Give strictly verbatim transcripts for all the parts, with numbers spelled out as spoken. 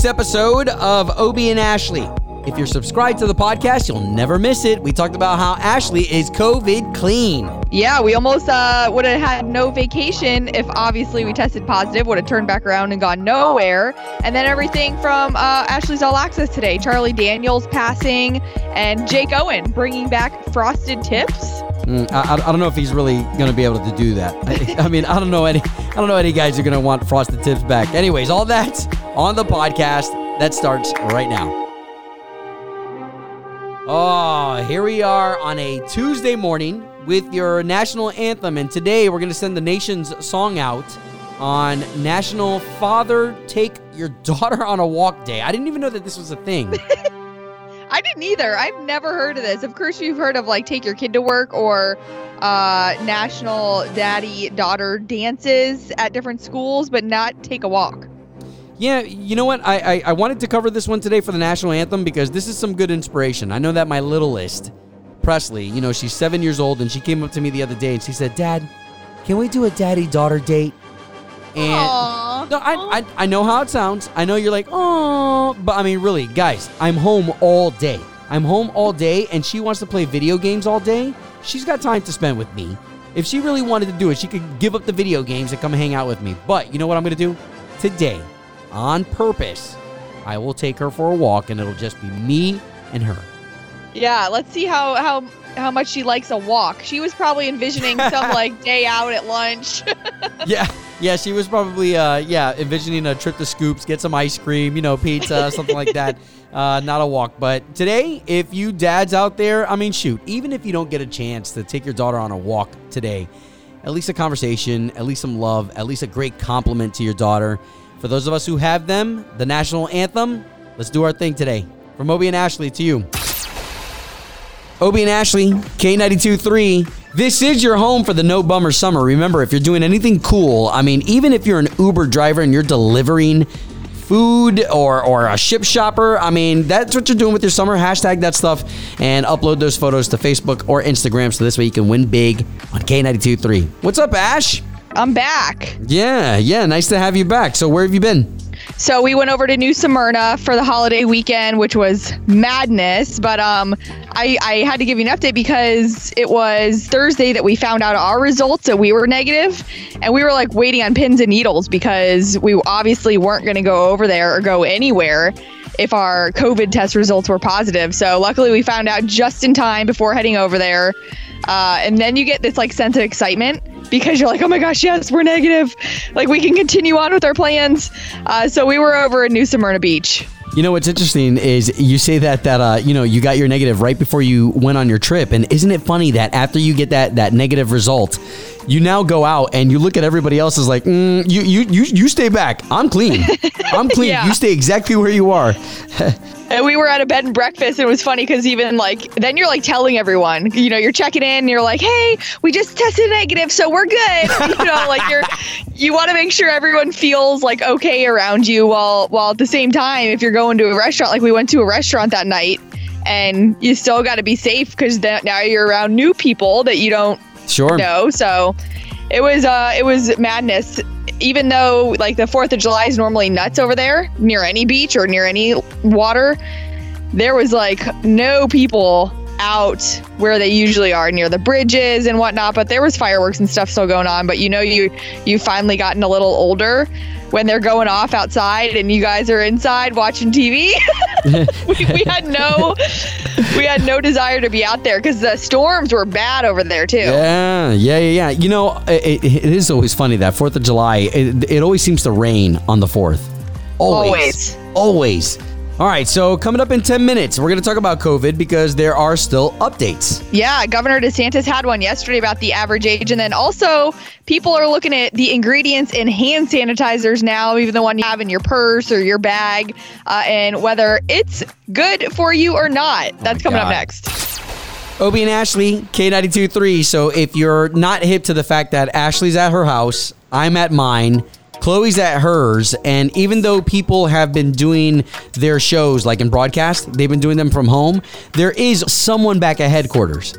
week's episode of Obi and Ashley. If you're subscribed to the podcast, you'll never miss it. We talked about how Ashley is COVID clean. Yeah, we almost uh, would have had no vacation if obviously we tested positive, would have turned back around and gone nowhere. And then everything from uh, Ashley's All Access today, Charlie Daniels passing, and Jake Owen bringing back frosted tips. Mm, I, I don't know if he's really going to be able to do that. I, I mean, I don't know any, I don't know any guys who are going to want frosted tips back. Anyways, all that's on the podcast. That starts right now. Oh, here we are on a Tuesday morning with your national anthem. And today we're going to send the nation's song out on National Father Take Your Daughter on a Walk Day. I didn't even know that this was a thing. I didn't either. I've never heard of this. Of course, you've heard of like Take Your Kid to Work or uh, National Daddy-Daughter Dances at different schools, but not Take a Walk. Yeah, you know what? I, I I wanted to cover this one today for the National Anthem because this is some good inspiration. I know that my littlest, Presley, you know, she's seven years old, and she came up to me the other day, and she said, Dad, can we do a daddy-daughter date? And Aww. No, I, I I know how it sounds. I know you're like, oh, but I mean, really, guys, I'm home all day. I'm home all day, and she wants to play video games all day. She's got time to spend with me. If she really wanted to do it, she could give up the video games and come hang out with me. But you know what I'm going to do? Today, on purpose, I will take her for a walk, and it'll just be me and her. Yeah, let's see how how, how much she likes a walk. She was probably envisioning some, like, day out at lunch. yeah, yeah, she was probably, uh, yeah, envisioning a trip to Scoops, get some ice cream, you know, pizza, something like that. Uh, not a walk. But today, if you dads out there, I mean, shoot, even if you don't get a chance to take your daughter on a walk today, at least a conversation, at least some love, at least a great compliment to your daughter. For those of us who have them, the National Anthem, let's do our thing today. From Obi and Ashley to you. Obi and Ashley, K ninety-two point three. This is your home for the No Bummer Summer. Remember, if you're doing anything cool, I mean, even if you're an Uber driver and you're delivering food or, or a ship shopper, I mean, that's what you're doing with your summer. Hashtag that stuff and upload those photos to Facebook or Instagram so this way you can win big on K ninety-two point three. What's up, Ash? I'm back. Yeah, yeah. Nice to have you back. So where have you been? So we went over to New Smyrna for the holiday weekend, which was madness. But um, I, I had to give you an update because it was Thursday that we found out our results that we were negative, and we were like waiting on pins and needles because we obviously weren't going to go over there or go anywhere if our COVID test results were positive. So luckily we found out just in time before heading over there. Uh, and then you get this like sense of excitement because you're like, oh my gosh, yes, we're negative. Like we can continue on with our plans. Uh, so we were over in New Smyrna Beach. You know, what's interesting is you say that, that uh, you know, you got your negative right before you went on your trip. And isn't it funny that after you get that, that negative result, you now go out and you look at everybody else is like, mm, you, you, you, you stay back. I'm clean. I'm clean. Yeah. You stay exactly where you are. And we were at a bed and breakfast, and it was funny because even like, then you're like telling everyone, you know, you're checking in and you're like, hey, we just tested negative, so we're good. You know, like you're, you want to make sure everyone feels like okay around you while, while at the same time, if you're going to a restaurant, like we went to a restaurant that night and you still got to be safe because now you're around new people that you don't sure. know. So it was, uh, it was madness. Even though like the fourth of July is normally nuts over there near any beach or near any water, there was like no people out where they usually are near the bridges and whatnot, but there was fireworks and stuff still going on. But you know, you, you've finally gotten a little older when they're going off outside and you guys are inside watching T V. we, we had no, we had no desire to be out there because the storms were bad over there too. Yeah, yeah, yeah. You know, it, it is always funny that fourth of July, it, it always seems to rain on the fourth. Always. Always. Always. All right, so coming up in ten minutes, we're going to talk about COVID because there are still updates. Yeah, Governor DeSantis had one yesterday about the average age. And then also people are looking at the ingredients in hand sanitizers now, even the one you have in your purse or your bag, uh, and whether it's good for you or not. That's oh coming God. up next. Obi and Ashley, K ninety-two point three. So if you're not hip to the fact that Ashley's at her house, I'm at mine, Chloe's at hers, and even though people have been doing their shows, like in broadcast, they've been doing them from home, there is someone back at headquarters.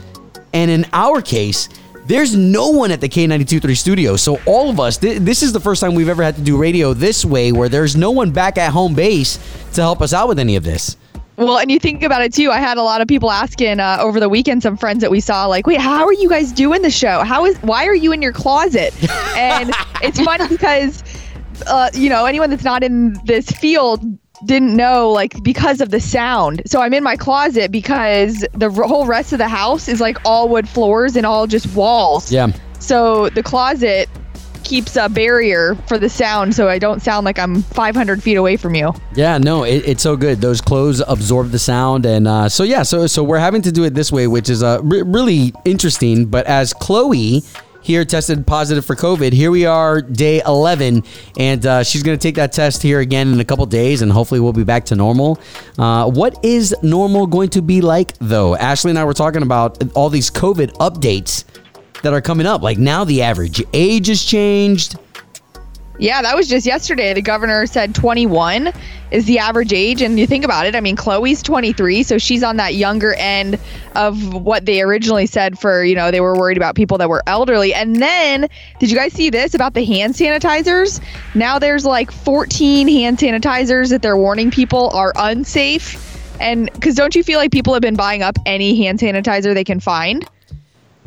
And in our case, There's no one at the K ninety-two point three studio. So all of us, th- this is the first time we've ever had to do radio this way, where there's no one back at home base to help us out with any of this. Well, and you think about it too. I had a lot of people asking uh, over the weekend, some friends that we saw, like, wait, how are you guys doing the show? How is, why are you in your closet? And it's funny because, uh, you know, anyone that's not in this field didn't know, like, because of the sound. So I'm in my closet because the r- whole rest of the house is like all wood floors and all just walls. Yeah. So the closet keeps a barrier for the sound, so I don't sound like I'm five hundred feet away from you. Yeah, no, it, it's so good. Those clothes absorb the sound, and uh, so yeah, so so we're having to do it this way, which is uh, re- really interesting. But as Chloe here tested positive for COVID, here we are, day eleven, and uh, she's going to take that test here again in a couple days, and hopefully we'll be back to normal. Uh, what is normal going to be like, though? Ashley and I were talking about all these COVID updates that are coming up. Like, now the average age has changed. Yeah, that was just yesterday. The governor said twenty-one is the average age. And you think about it, I mean, Chloe's twenty-three, so she's on that younger end of what they originally said for, you know, they were worried about people that were elderly. And then, did you guys see this about the hand sanitizers? Now there's like fourteen hand sanitizers that they're warning people are unsafe. And because don't you feel like people have been buying up any hand sanitizer they can find?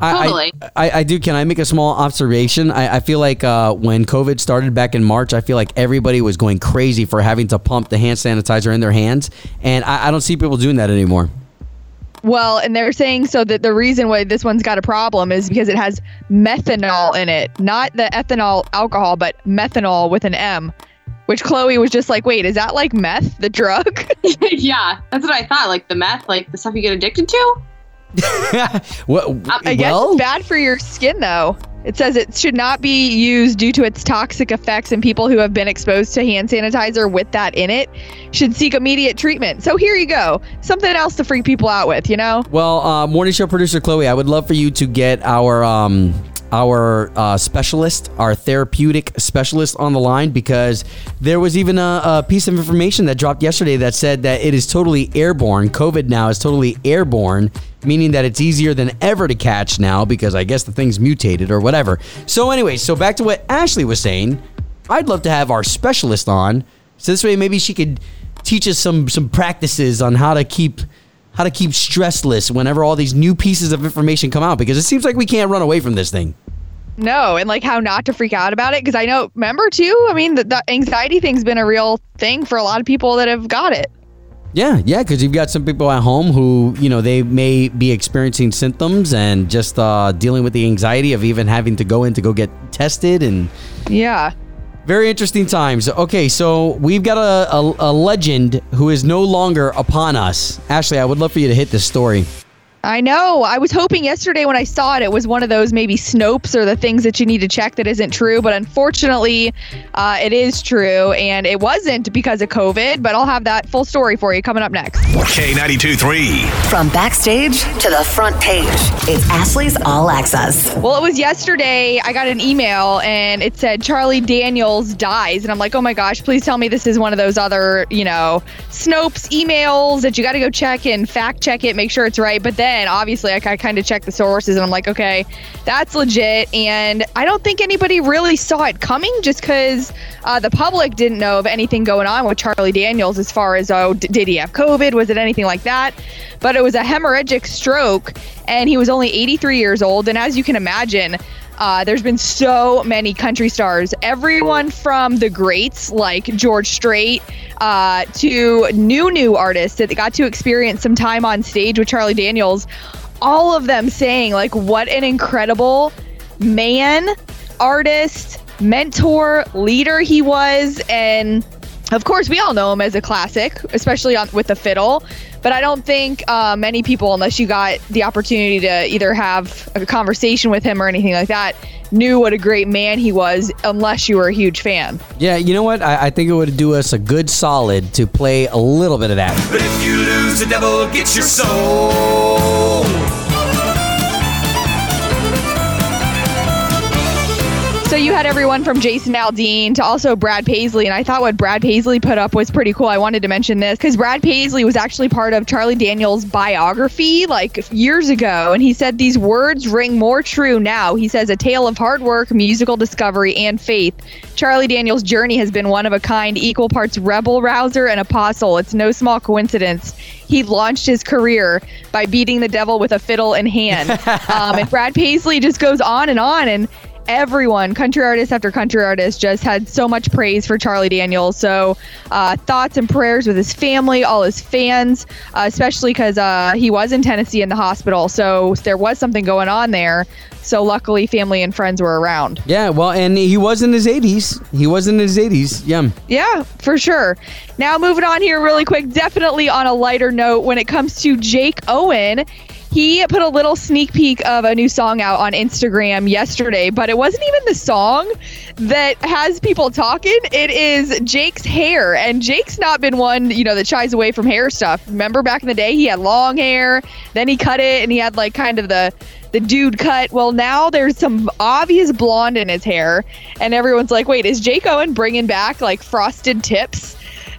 Totally. I, I, I do. Can I make a small observation? I, I feel like uh, when COVID started back in March, I feel like everybody was going crazy for having to pump the hand sanitizer in their hands. And I, I don't see people doing that anymore. Well, and they're saying so that the reason why this one's got a problem is because it has methanol in it. Not the ethanol alcohol, but methanol with an M. Which Chloe was just like, wait, is that like meth, the drug? Yeah, that's what I thought. Like the meth, like the stuff you get addicted to? What, I guess well? It's bad for your skin, though. It says it should not be used due to its toxic effects, and people who have been exposed to hand sanitizer with that in it should seek immediate treatment. So here you go. Something else to freak people out with, you know? Well, uh, morning show producer Chloe, I would love for you to get our... Um our uh, specialist, our therapeutic specialist on the line, because there was even a, a piece of information that dropped yesterday that said that it is totally airborne. COVID now is totally airborne, meaning that it's easier than ever to catch now because I guess the thing's mutated or whatever. So anyway, so back to what Ashley was saying, I'd love to have our specialist on. So this way, maybe she could teach us some some practices on how to keep how to keep stressless whenever all these new pieces of information come out, because it seems like we can't run away from this thing. No, and like how not to freak out about it, because I know, remember too, I mean, the, the anxiety thing's been a real thing for a lot of people that have got it. Yeah, yeah, because you've got some people at home who, you know, they may be experiencing symptoms and just uh, dealing with the anxiety of even having to go in to go get tested. And yeah. Very interesting times. Okay, so we've got a, a, a legend who is no longer upon us. Ashley, I would love for you to hit this story. I know. I was hoping yesterday when I saw it, it was one of those maybe Snopes or the things that you need to check that isn't true. But unfortunately, uh, it is true. And it wasn't because of COVID. But I'll have that full story for you coming up next. K ninety-two point three. From backstage to the front page, it's Ashley's All Access. Well, it was yesterday. I got an email and it said Charlie Daniels dies. And I'm like, oh my gosh, please tell me this is one of those other, you know, Snopes emails that you got to go check and fact check it, make sure it's right. But then And obviously, I, I kind of checked the sources and I'm like, okay, that's legit. And I don't think anybody really saw it coming, just because uh, the public didn't know of anything going on with Charlie Daniels as far as, oh, d- did he have COVID? Was it anything like that? But it was a hemorrhagic stroke and he was only eighty-three years old. And as you can imagine, Uh, there's been so many country stars, everyone from the greats like George Strait uh, to new, new artists that got to experience some time on stage with Charlie Daniels, all of them saying like, what an incredible man, artist, mentor, leader he was. And of course, we all know him as a classic, especially on, with the fiddle. But I don't think uh, many people, unless you got the opportunity to either have a conversation with him or anything like that, knew what a great man he was, unless you were a huge fan. Yeah, you know what? I, I think it would do us a good solid to play a little bit of that. But if you lose, the devil gets your soul. So you had everyone from Jason Aldean to also Brad Paisley. And I thought what Brad Paisley put up was pretty cool. I wanted to mention this because Brad Paisley was actually part of Charlie Daniels' biography like years ago. And he said these words ring more true now. He says, a tale of hard work, musical discovery, and faith. Charlie Daniels' journey has been one of a kind, equal parts rebel rouser and apostle. It's no small coincidence he launched his career by beating the devil with a fiddle in hand. um, and Brad Paisley just goes on and on. And everyone, country artist after country artist, just had so much praise for Charlie Daniels. So uh, thoughts and prayers with his family, all his fans, uh, especially because uh, he was in Tennessee in the hospital. So there was something going on there. So luckily, family and friends were around. Yeah, well, and he was in his eighties. He was in his eighties. Yum. Yeah, for sure. Now moving on here really quick, definitely on a lighter note, when it comes to Jake Owen, he put a little sneak peek of a new song out on Instagram yesterday, but it wasn't even the song that has people talking. It is Jake's hair, and Jake's not been one, you know, that shies away from hair stuff. Remember back in the day, he had long hair, then he cut it, and he had like kind of the the dude cut. Well, now there's some obvious blonde in his hair, and everyone's like, wait, is Jake Owen bringing back like frosted tips?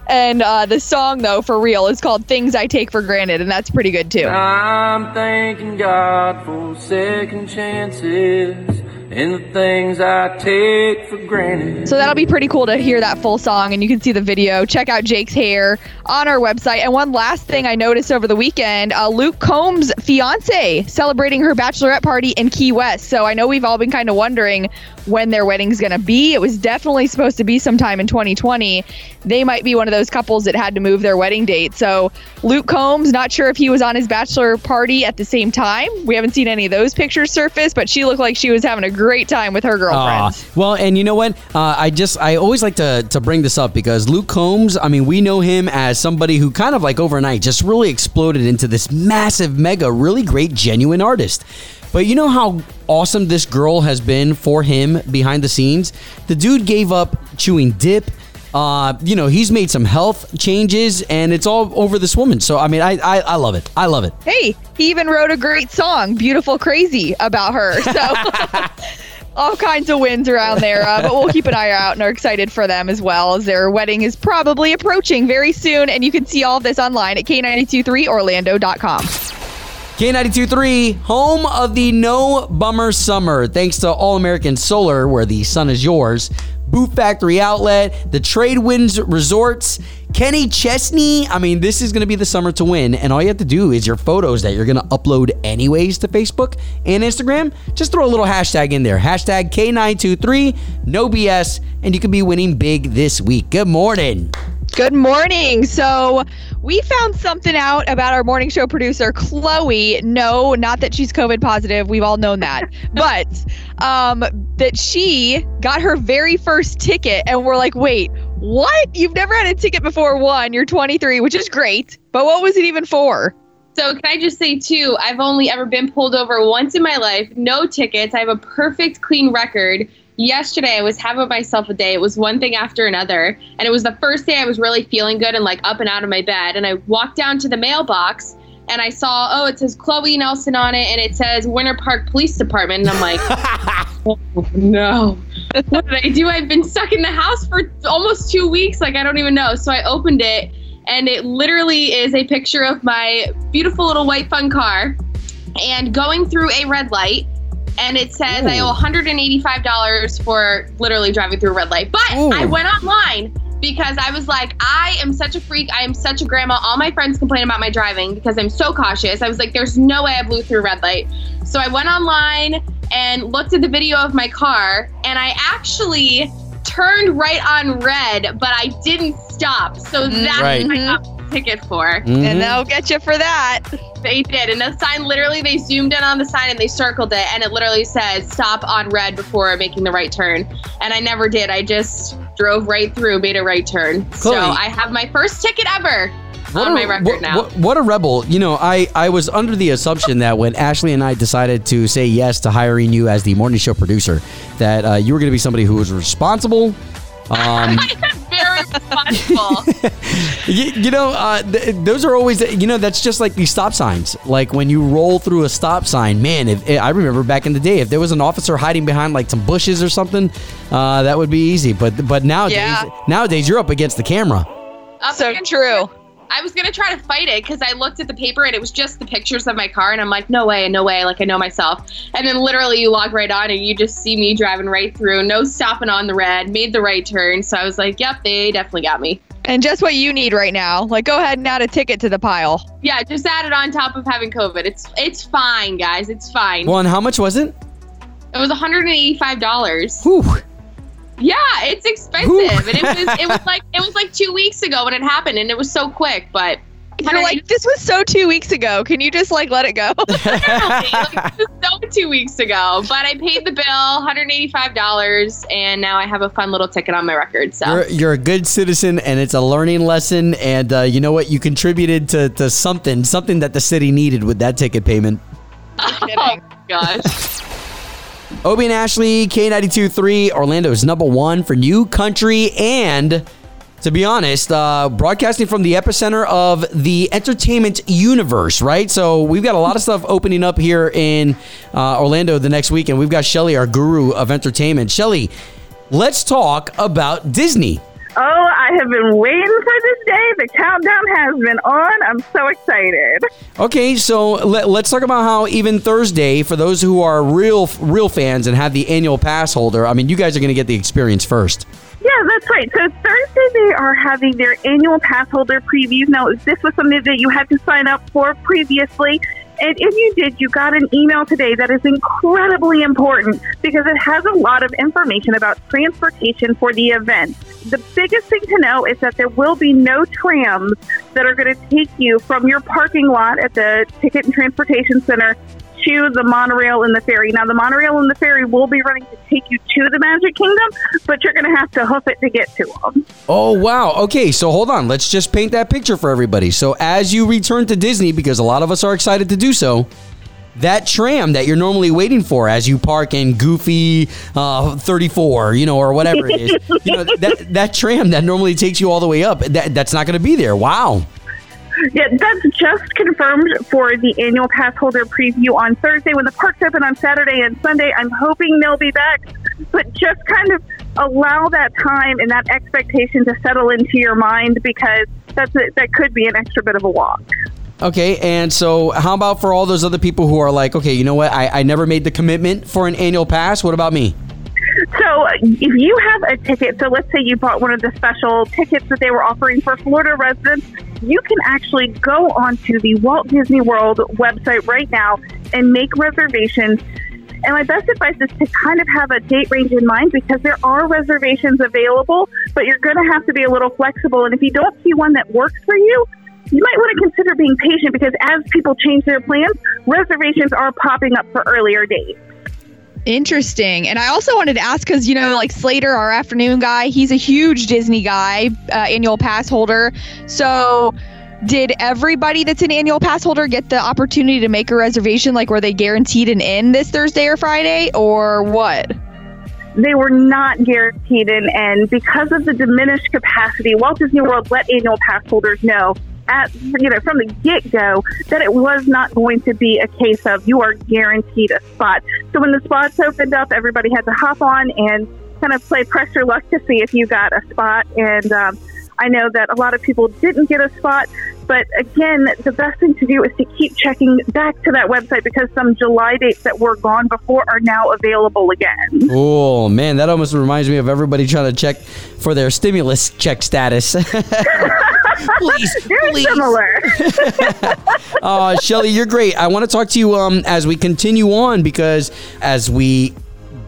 And uh, the song, though, for real, is called Things I Take for Granted, and that's pretty good, too. I'm thanking God for second chances and the things I take for granted. So that'll be pretty cool to hear that full song, and you can see the video. Check out Jake's hair on our website. And one last thing I noticed over the weekend, uh, Luke Combs' fiance celebrating her bachelorette party in Key West. So I know we've all been kind of wondering when their wedding's going to be. It was definitely supposed to be sometime in twenty twenty. They might be one of those couples that had to move their wedding date. So Luke Combs, not sure if he was on his bachelor party at the same time. We haven't seen any of those pictures surface, but she looked like she was having a great time with her girlfriends. Aww. Well, and you know what? Uh, I just, I always like to, to bring this up because Luke Combs, I mean, we know him as somebody who kind of like overnight just really exploded into this massive, mega, really great, genuine artist. But you know how awesome this girl has been for him behind the scenes? The dude gave up chewing dip. Uh, you know, he's made some health changes, and it's all over this woman. So, I mean, I, I, I love it. I love it. Hey, he even wrote a great song, Beautiful Crazy, about her. So... all kinds of wins around there, uh, but we'll keep an eye out and are excited for them as well, as their wedding is probably approaching very soon, and you can see all of this online at K ninety-two three Orlando dot com. K ninety-two three, home of the No Bummer Summer, thanks to All American Solar, where the sun is yours, Boot Factory Outlet, the Trade Winds Resorts, Kenny Chesney. I mean, this is going to be the summer to win, and all you have to do is your photos that you're going to upload anyways to Facebook and Instagram. Just throw a little hashtag in there. Hashtag K nine two three, no B S, and you could be winning big this week. Good morning. Good morning. So we found something out about our morning show producer, Chloe. No, not that she's COVID positive. We've all known that. But um, that she got her very first ticket, and we're like, wait, what? You've never had a ticket before. One, you're twenty-three, which is great. But what was it even for? So can I just say, too, I've only ever been pulled over once in my life. No tickets. I have a perfect clean record. Yesterday, I was having myself a day. It was one thing after another. And it was the first day I was really feeling good and like up and out of my bed. And I walked down to the mailbox and I saw, oh, it says Chloe Nelson on it. And it says Winter Park Police Department. And I'm like, oh, no, what did I do? I've been stuck in the house for almost two weeks. Like, I don't even know. So I opened it, and it literally is a picture of my beautiful little white fun car and going through a red light. And it says, ooh, I owe one hundred eighty-five dollars for literally driving through a red light. But ooh, I went online because I was like, I am such a freak. I am such a grandma. All my friends complain about my driving because I'm so cautious. I was like, there's no way I blew through a red light. So I went online and looked at the video of my car. And I actually turned right on red, but I didn't stop. So that's right. I got the ticket for. Mm-hmm. And they'll get you for that. They did. And the sign, literally, they zoomed in on the sign and they circled it. And it literally says, stop on red before making the right turn. And I never did. I just drove right through, made a right turn. Chloe. So I have my first ticket ever what on a, my record what, now. What, what a rebel. You know, I, I was under the assumption that when Ashley and I decided to say yes to hiring you as the morning show producer, that uh, you were going to be somebody who was responsible. Um, I am very responsible. you, you know, uh, th- those are always, you know, that's just like these stop signs. Like when you roll through a stop sign, man, if, I remember back in the day, if there was an officer hiding behind like some bushes or something, uh, that would be easy. But but nowadays, yeah. nowadays you're up against the camera. Up so true. I was going to try to fight it because I looked at the paper and it was just the pictures of my car. And I'm like, no way, no way. Like, I know myself. And then literally you log right on and you just see me driving right through. No stopping on the red. Made the right turn. So I was like, yep, they definitely got me. And just what you need right now. Like, go ahead and add a ticket to the pile. Yeah, just add it on top of having COVID. It's it's fine, guys. It's fine. Well, and how much was it? It was one hundred eighty-five dollars. Whew. Yeah, it's expensive. And it was it was like it was like two weeks ago when it happened, and it was so quick, but you're like, this was so two weeks ago. Can you just like let it go? Literally, like, this was so two weeks ago. But I paid the bill, one hundred eighty-five dollars, and now I have a fun little ticket on my record. So you're, you're a good citizen, and it's a learning lesson. And uh, you know what? You contributed to, to something, something that the city needed with that ticket payment. Oh my gosh. Obie and Ashley, K ninety-two point three, Orlando's number one for new country and, to be honest, uh, broadcasting from the epicenter of the entertainment universe, right? So we've got a lot of stuff opening up here in uh, Orlando the next week, and we've got Shelly, our guru of entertainment. Shelly, let's talk about Disney. Oh, I have been waiting for this day. The countdown has been on. I'm so excited. Okay, so let, let's talk about how even Thursday, for those who are real real fans and have the annual pass holder, I mean, you guys are going to get the experience first. Yeah, that's right. So Thursday, they are having their annual pass holder previews. Now, this was something that you had to sign up for previously. And if you did, you got an email today that is incredibly important because it has a lot of information about transportation for the event. The biggest thing to know is that there will be no trams that are going to take you from your parking lot at the Ticket and Transportation Center to the monorail and the ferry. Now, the monorail and the ferry will be running to take you to the Magic Kingdom, but you're going to have to hoof it to get to them. Oh, wow. Okay, so hold on. Let's just paint that picture for everybody. So as you return to Disney, because a lot of us are excited to do so, that tram that you're normally waiting for as you park in Goofy uh, thirty-four, you know, or whatever it is, you know, that, that tram that normally takes you all the way up, that, that's not going to be there. Wow. Yeah, that's just confirmed for the annual pass holder preview on Thursday. When the park's open on Saturday and Sunday, I'm hoping they'll be back. But just kind of allow that time and that expectation to settle into your mind because that's a, that could be an extra bit of a walk. Okay, and so how about for all those other people who are like, okay, you know what, I, I never made the commitment for an annual pass. What about me? So if you have a ticket, so let's say you bought one of the special tickets that they were offering for Florida residents, you can actually go onto the Walt Disney World website right now and make reservations. And my best advice is to kind of have a date range in mind because there are reservations available, but you're going to have to be a little flexible. And if you don't see one that works for you, you might want to consider being patient because as people change their plans, reservations are popping up for earlier dates. Interesting. And I also wanted to ask because, you know, like Slater, our afternoon guy, he's a huge Disney guy, uh, annual pass holder. So did everybody that's an annual pass holder get the opportunity to make a reservation? Like, were they guaranteed an in this Thursday or Friday or what? They were not guaranteed an in because of the diminished capacity. Walt Disney World let annual pass holders know At, you know, from the get-go that it was not going to be a case of you are guaranteed a spot. So when the spots opened up, everybody had to hop on and kind of play press your luck to see if you got a spot. And um, I know that a lot of people didn't get a spot. But again, the best thing to do is to keep checking back to that website because some July dates that were gone before are now available again. Oh, man, that almost reminds me of everybody trying to check for their stimulus check status. Please, They're please. similar. uh, Shelly, you're great. I want to talk to you um, as we continue on because as we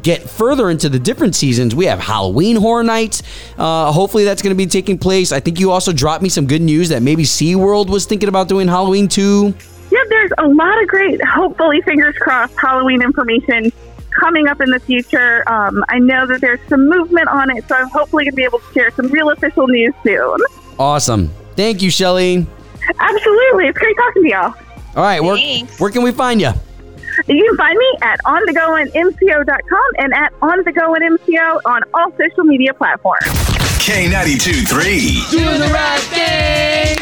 get further into the different seasons, we have Halloween Horror Nights. Uh, hopefully that's going to be taking place. I think you also dropped me some good news that maybe SeaWorld was thinking about doing Halloween too. Yeah, there's a lot of great, hopefully, fingers crossed, Halloween information coming up in the future. Um, I know that there's some movement on it, so I'm hopefully going to be able to share some real official news soon. Awesome. Thank you, Shelly. Absolutely. It's great talking to y'all. All right. Where, where can we find you? You can find me at on the go in m c o dot com and at on the go in m c o on all social media platforms. K ninety-two point three. Doing the right thing.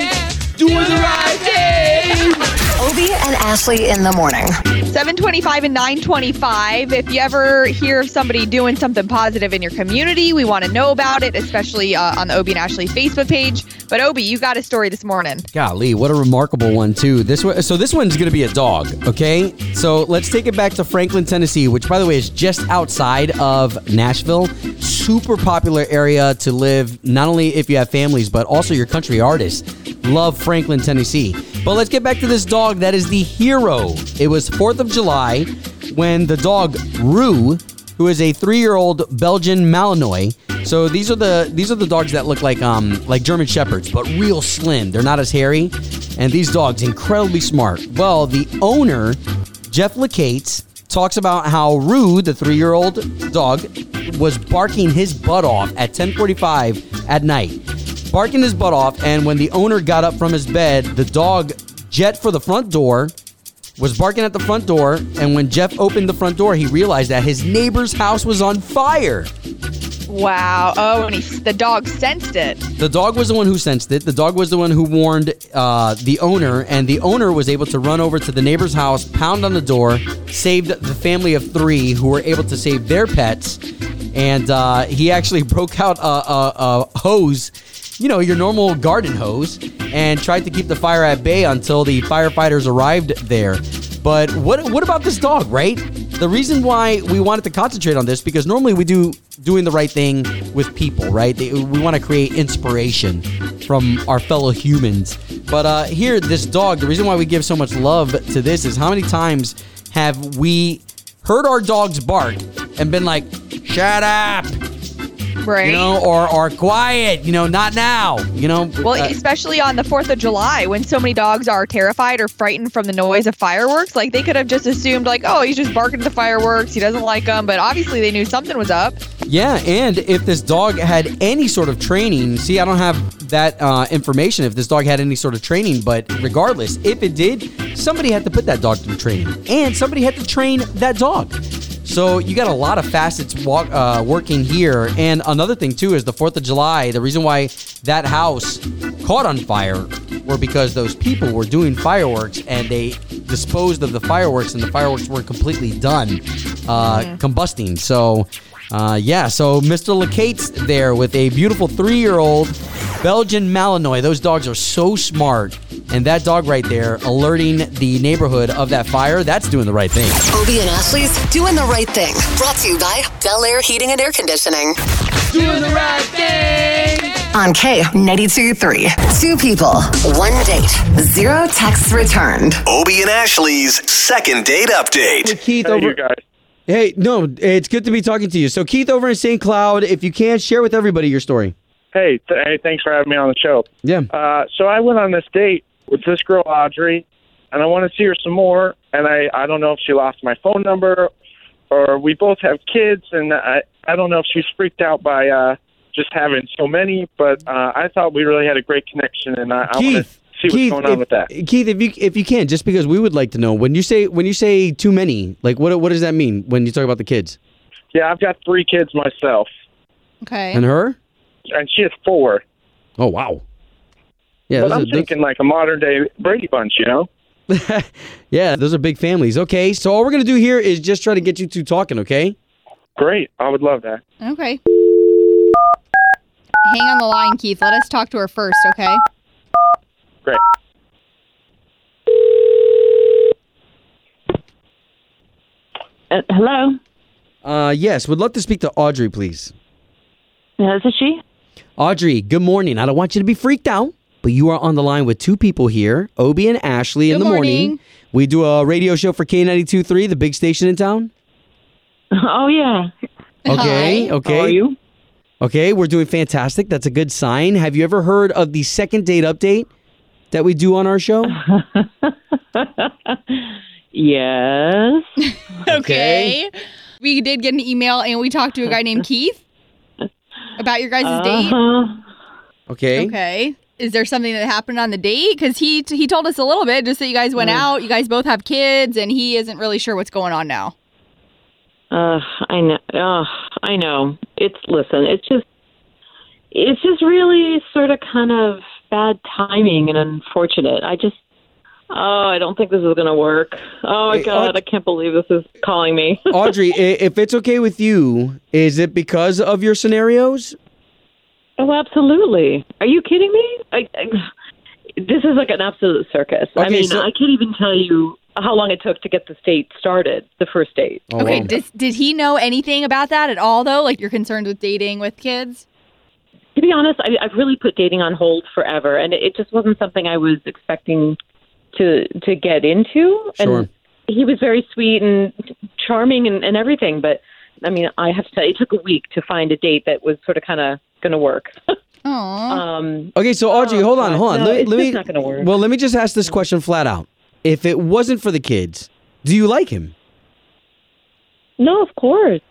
Doing the right thing. Obi and Ashley in the morning. seven twenty-five and nine twenty-five. If you ever hear of somebody doing something positive in your community, we want to know about it, especially uh, on the Obi and Ashley Facebook page. But Obi, you got a story this morning. Golly, what a remarkable one, too. This one, So this one's going to be a dog, okay? So let's take it back to Franklin, Tennessee, which, by the way, is just outside of Nashville. Super popular area to live, not only if you have families, but also your country artists. Love Franklin, Tennessee. But let's get back to this dog that is the hero. It was fourth of July when the dog Rue, who is a three-year-old Belgian Malinois. So these are the these are the dogs that look like um like German Shepherds, but real slim. They're not as hairy. And these dogs, incredibly smart. Well, the owner, Jeff LeCates, talks about how Rue, the three-year-old dog, was barking his butt off at ten forty-five at night. Barking his butt off, and when the owner got up from his bed, the dog jet for the front door, was barking at the front door, and when Jeff opened the front door, he realized that his neighbor's house was on fire. Wow. Oh, and he, the dog sensed it. The dog was the one who sensed it. The dog was the one who warned uh, the owner, and the owner was able to run over to the neighbor's house, pound on the door, saved the family of three who were able to save their pets, and uh, he actually broke out a, a, a hose, you know, your normal garden hose, and tried to keep the fire at bay until the firefighters arrived there. But what what about this dog, right? The reason why we wanted to concentrate on this, because normally we do doing the right thing with people, right? They, we want to create inspiration from our fellow humans. But uh, here, this dog, the reason why we give so much love to this is how many times have we heard our dogs bark and been like, shut up! Right. You know, or, or quiet, you know, not now, you know. Well, uh, especially on the fourth of July when so many dogs are terrified or frightened from the noise of fireworks. Like, they could have just assumed, like, oh, he's just barking at the fireworks. He doesn't like them. But obviously they knew something was up. Yeah, and if this dog had any sort of training, see, I don't have that uh, information if this dog had any sort of training, but regardless, if it did, somebody had to put that dog through training, and somebody had to train that dog. So you got a lot of facets walk, uh, working here. And another thing, too, is the fourth of July. The reason why that house caught on fire were because those people were doing fireworks, and they disposed of the fireworks, and the fireworks weren't completely done uh, mm-hmm. combusting. So, uh, yeah, so Mister LeCates there with a beautiful three-year-old Belgian Malinois. Those dogs are so smart. And that dog right there, alerting the neighborhood of that fire, that's doing the right thing. Obi and Ashley's Doing the Right Thing. Brought to you by Bel Air Heating and Air Conditioning. Doing the right thing. On K ninety-two point three. Two people, one date, zero texts returned. Obi and Ashley's second date update. Hey, Keith, hey, over- you guys. Hey, no, it's good to be talking to you. So, Keith over in Saint Cloud, if you can, share with everybody your story. Hey, th- hey thanks for having me on the show. Yeah. Uh, so, I went on this date with this girl, Audrey, and I want to see her some more, and I, I don't know if she lost my phone number, or we both have kids, and I, I don't know if she's freaked out by uh, just having so many, but uh, I thought we really had a great connection, and I, I want to see what's Keith, going on if, with that. Keith, if you if you can, just because we would like to know, when you say when you say too many, like what what does that mean when you talk about the kids? Yeah, I've got three kids myself. Okay. And her? And she has four. Oh, wow. Yeah, but I'm are, thinking like a modern-day Brady Bunch, you know? Yeah, those are big families. Okay, so all we're going to do here is just try to get you two talking, okay? Great. I would love that. Okay. Hang on the line, Keith. Let us talk to her first, okay? Great. Uh, hello? Uh, yes, would love to speak to Audrey, please. This is she? Audrey, good morning. I don't want you to be freaked out. But you are on the line with two people here, Obi and Ashley, good in the morning. morning. We do a radio show for K ninety-two point three, the big station in town. Oh, yeah. Okay, Hi. okay. How are you? Okay, we're doing fantastic. That's a good sign. Have you ever heard of the second date update that we do on our show? Yes. Okay. We did get an email, and we talked to a guy named Keith about your guys' uh-huh. date. Okay. Okay. Is there something that happened on the date? Because he he told us a little bit, just that you guys went yeah. out, you guys both have kids, and he isn't really sure what's going on now. Uh, I know. Uh, I know. It's listen. It's just it's just really sort of kind of bad timing and unfortunate. I just, oh, I don't think this is going to work. Oh, my hey, God, Aud- I can't believe this is calling me. Audrey, if it's okay with you, is it because of your scenarios? Oh, absolutely. Are you kidding me? I, I, this is like an absolute circus. Okay, I mean, so- I can't even tell you how long it took to get the date started, the first date. Oh, okay, wow. did, did he know anything about that at all, though? Like, you're concerned with dating with kids? To be honest, I, I've really put dating on hold forever, and it just wasn't something I was expecting to to get into. Sure. And he was very sweet and charming and, and everything, but, I mean, I have to tell you, it took a week to find a date that was sort of kind of going to work. Aww. Um, okay, so, Audrey, oh, hold on, hold on. No, let, it's let me, not going to work. Well, let me just ask this question flat out. If it wasn't for the kids, do you like him? No, of course.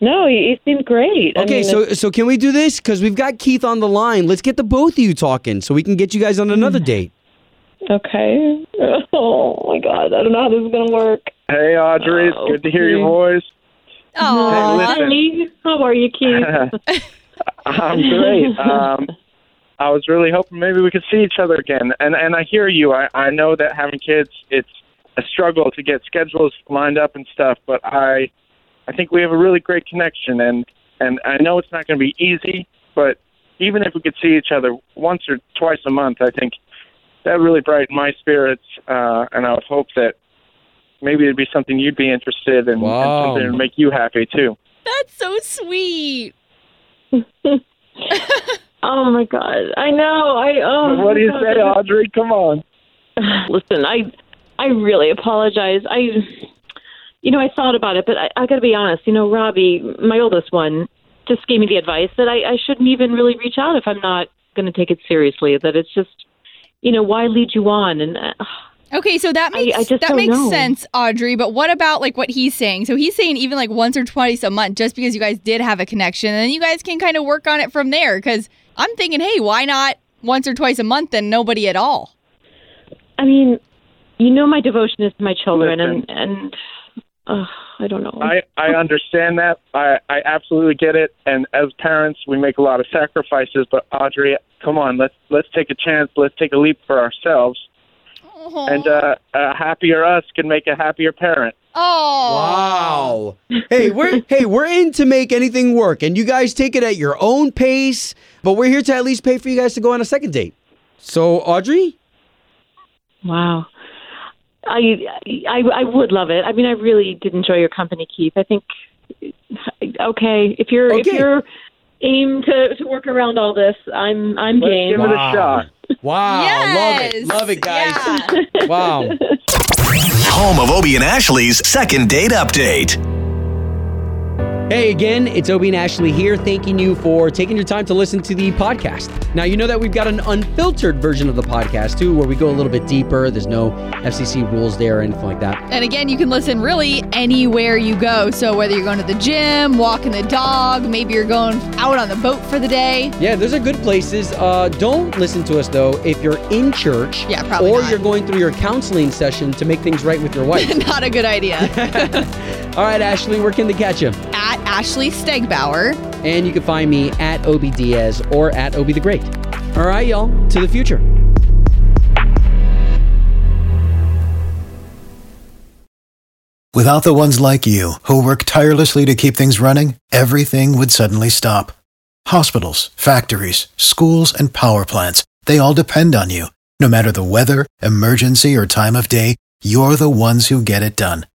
No, it seemed great. Okay, I mean, so so can we do this? Because we've got Keith on the line. Let's get the both of you talking so we can get you guys on another date. Okay. Oh, my God. I don't know how this is going to work. Hey, Audrey. Oh, it's good to hear your voice. Oh, hey, how are you, Keith? I'm great. Um, I was really hoping maybe we could see each other again. And and I hear you. I, I know that having kids, it's a struggle to get schedules lined up and stuff, but I... I think we have a really great connection, and, and I know it's not going to be easy, but even if we could see each other once or twice a month, I think that really brightened my spirits, uh, and I would hope that maybe it'd be something you'd be interested in, wow. and something that would make you happy, too. That's so sweet. Oh, my God. I know. I oh. But what do you God. say, Audrey? Come on. Listen, I I really apologize. I... You know, I thought about it, but I, I got to be honest. You know, Robbie, my oldest one, just gave me the advice that I, I shouldn't even really reach out if I'm not going to take it seriously. That it's just, you know, why lead you on? And uh, okay, so that makes I, I just that makes know. sense, Audrey. But what about like what he's saying? So he's saying even like once or twice a month, just because you guys did have a connection, and then you guys can kind of work on it from there. Because I'm thinking, hey, why not once or twice a month and nobody at all? I mean, you know, my devotion is to my children, Listen. and and. Uh, I don't know. I, I understand that. I, I absolutely get it. And as parents, we make a lot of sacrifices. But Audrey, come on, let's let's take a chance. Let's take a leap for ourselves. Aww. And uh, a happier us can make a happier parent. Oh wow! Hey, we're hey we're in to make anything work, and you guys take it at your own pace. But we're here to at least pay for you guys to go on a second date. So, Audrey. Wow. I, I I would love it. I mean, I really did enjoy your company, Keith. I think okay, if you're okay. if you're aim to, to work around all this, I'm I'm Let's game. Give it wow. a shot. Wow, yes. love it, love it, guys. Yeah. Wow. Home of Obie and Ashley's second date update. Hey again, it's Obie and Ashley here, thanking you for taking your time to listen to the podcast. Now, you know that we've got an unfiltered version of the podcast, too, where we go a little bit deeper. There's no F C C rules there or anything like that. And again, you can listen really anywhere you go. So whether you're going to the gym, walking the dog, maybe you're going out on the boat for the day. Yeah, those are good places. Uh, don't listen to us, though, if you're in church yeah, probably or not. You're going through your counseling session to make things right with your wife. Not a good idea. All right, Ashley, where can they catch you? At Ashley Stegbauer. And you can find me at Obie Diaz or at Obie the Great. All right, y'all, to the future. Without the ones like you who work tirelessly to keep things running, everything would suddenly stop. Hospitals, factories, schools, and power plants, they all depend on you. No matter the weather, emergency, or time of day, you're the ones who get it done.